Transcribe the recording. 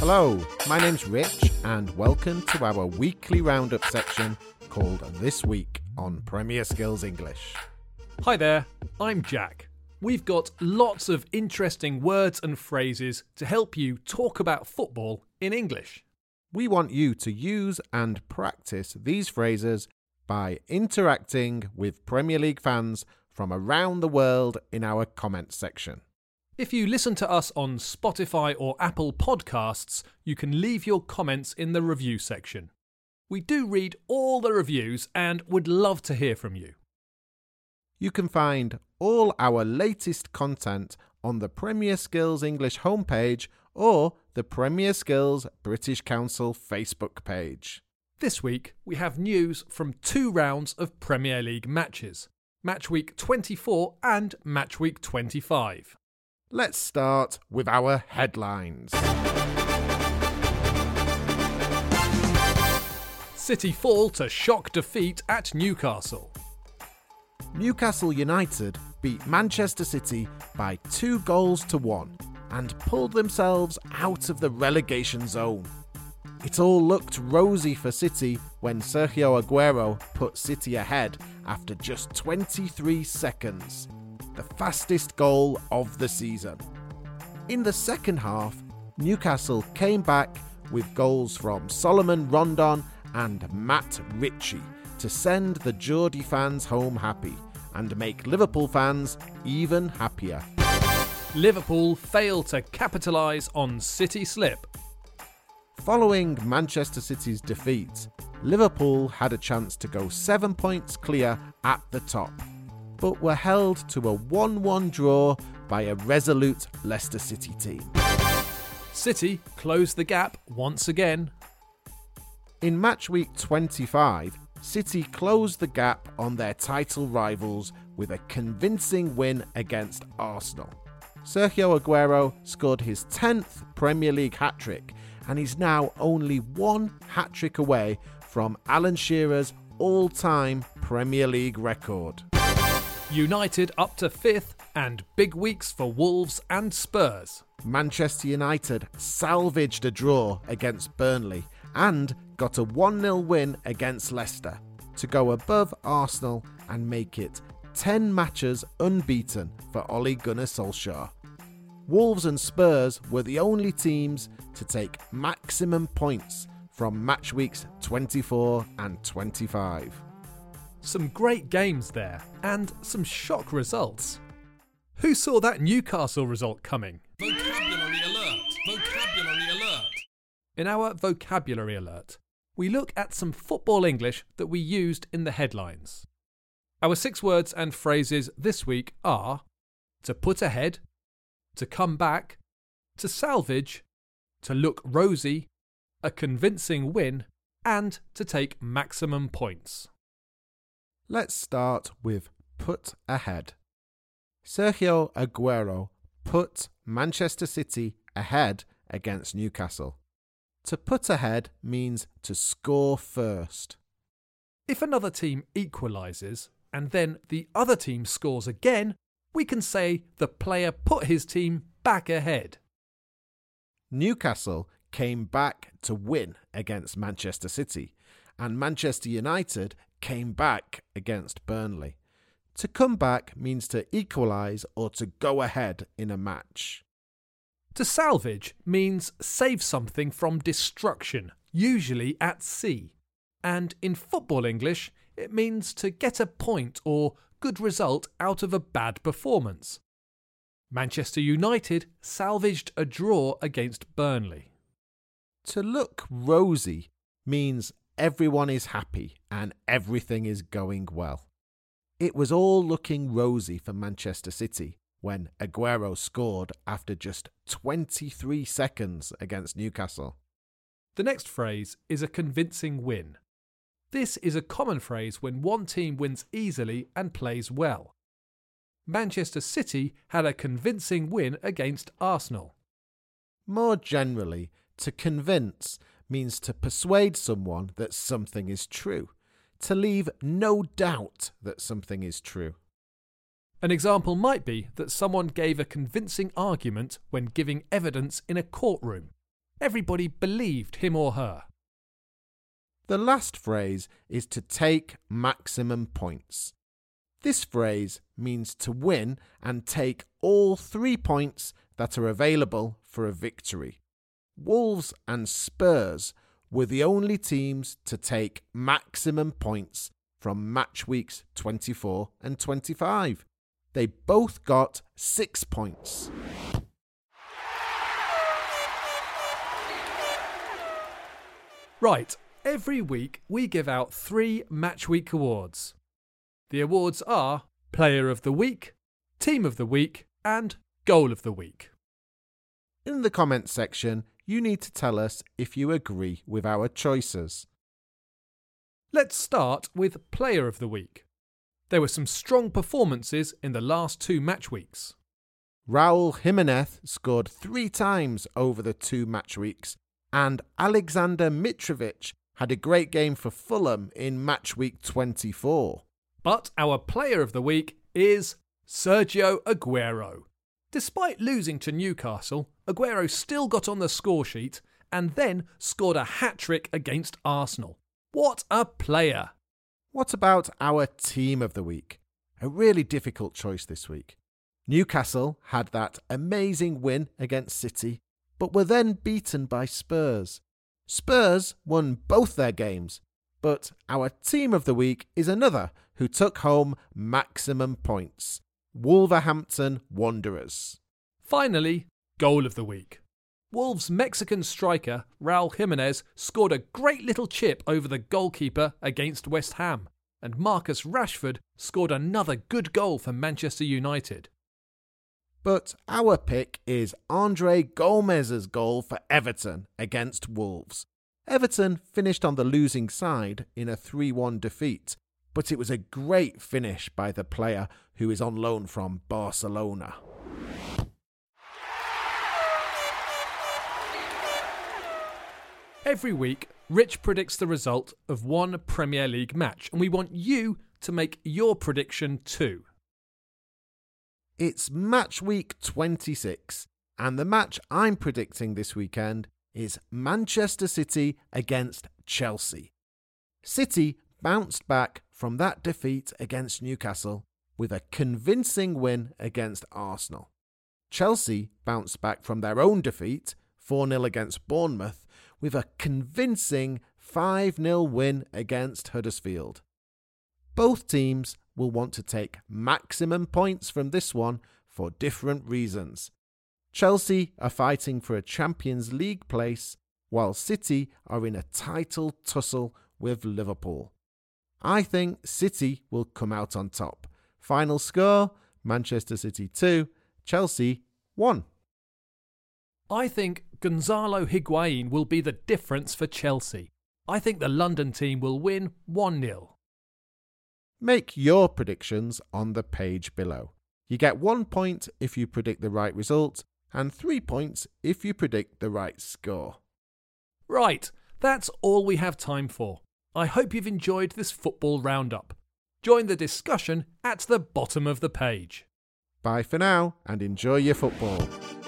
Hello, my name's Rich and welcome to our weekly roundup section called This Week on Premier Skills English. Hi there, I'm Jack. We've got lots of interesting words and phrases to help you talk about football in English. We want you to use and practice these phrases by interacting with Premier League fans from around the world in our comments section. If you listen to us on Spotify or Apple Podcasts, you can leave your comments in the review section. We do read all the reviews and would love to hear from you. You can find all our latest content on the Premier Skills English homepage or the Premier Skills British Council Facebook page. This week, we have news from two rounds of Premier League matches, Matchweek 24 and Matchweek 25. Let's start with our headlines. City fall to shock defeat at Newcastle. Newcastle United beat Manchester City by 2-1 and pulled themselves out of the relegation zone. It all looked rosy for City when Sergio Aguero put City ahead after just 23 seconds. The fastest goal of the season. In the second half, Newcastle came back with goals from Solomon Rondon and Matt Ritchie to send the Geordie fans home happy and make Liverpool fans even happier. Liverpool fail to capitalise on City slip. Following Manchester City's defeat, Liverpool had a chance to go 7 points clear at the top, but were held to a 1-1 draw by a resolute Leicester City team. City closed the gap once again. In Matchweek 25, City closed the gap on their title rivals with a convincing win against Arsenal. Sergio Aguero scored his 10th Premier League hat-trick and is now only one hat-trick away from Alan Shearer's all-time Premier League record. United up to 5th and big weeks for Wolves and Spurs. Manchester United salvaged a draw against Burnley and got a 1-0 win against Leicester to go above Arsenal and make it 10 matches unbeaten for Ole Gunnar Solskjaer. Wolves and Spurs were the only teams to take maximum points from matchweeks 24 and 25. Some great games there, and some shock results. Who saw that Newcastle result coming? Vocabulary alert! Vocabulary alert! In our vocabulary alert, we look at some football English that we used in the headlines. Our 6 words and phrases this week are to put ahead, to come back, to salvage, to look rosy, a convincing win, and to take maximum points. Let's start with put ahead. Sergio Aguero put Manchester City ahead against Newcastle. To put ahead means to score first. If another team equalises and then the other team scores again, we can say the player put his team back ahead. Newcastle came back to win against Manchester City, and Manchester United came back against Burnley. To come back means to equalise or to go ahead in a match. To salvage means save something from destruction, usually at sea. And in football English, it means to get a point or good result out of a bad performance. Manchester United salvaged a draw against Burnley. To look rosy means everyone is happy and everything is going well. It was all looking rosy for Manchester City when Aguero scored after just 23 seconds against Newcastle. The next phrase is a convincing win. This is a common phrase when one team wins easily and plays well. Manchester City had a convincing win against Arsenal. More generally, to convince means to persuade someone that something is true, to leave no doubt that something is true. An example might be that someone gave a convincing argument when giving evidence in a courtroom, Everybody believed him or her. The last phrase is to take maximum points. This phrase means to win and take all 3 points that are available for a victory. Wolves and Spurs were the only teams to take maximum points from match weeks 24 and 25. They both got 6 points. Right, every week we give out 3 match week awards. The awards are Player of the Week, Team of the Week and Goal of the Week. In the comments section, you need to tell us if you agree with our choices. Let's start with Player of the Week. There were some strong performances in the last 2 match weeks. Raúl Jiménez scored 3 times over the 2 match weeks, and Alexander Mitrovic had a great game for Fulham in match week 24. But our Player of the Week is Sergio Aguero. Despite losing to Newcastle, Aguero still got on the score sheet and then scored a hat-trick against Arsenal. What a player! What about our Team of the Week? A really difficult choice this week. Newcastle had that amazing win against City, but were then beaten by Spurs. Spurs won both their games, but our Team of the Week is another who took home maximum points. Wolverhampton Wanderers. Finally, Goal of the Week. Wolves' Mexican striker Raúl Jiménez scored a great little chip over the goalkeeper against West Ham, and Marcus Rashford scored another good goal for Manchester United. But our pick is André Gomes' goal for Everton against Wolves. Everton finished on the losing side in a 3-1 defeat, but it was a great finish by the player who is on loan from Barcelona. Every week, Rich predicts the result of one Premier League match, and we want you to make your prediction too. It's match week 26, and the match I'm predicting this weekend is Manchester City against Chelsea. City bounced back from that defeat against Newcastle with a convincing win against Arsenal. Chelsea bounced back from their own defeat, 4-0 against Bournemouth, with a convincing 5-0 win against Huddersfield. Both teams will want to take maximum points from this one for different reasons. Chelsea are fighting for a Champions League place, while City are in a title tussle with Liverpool. I think City will come out on top. Final score, Manchester City 2, Chelsea 1. I think Gonzalo Higuaín will be the difference for Chelsea. I think the London team will win 1-0. Make your predictions on the page below. You get 1 point if you predict the right result and 3 points if you predict the right score. Right, that's all we have time for. I hope you've enjoyed this football roundup. Join the discussion at the bottom of the page. Bye for now and enjoy your football.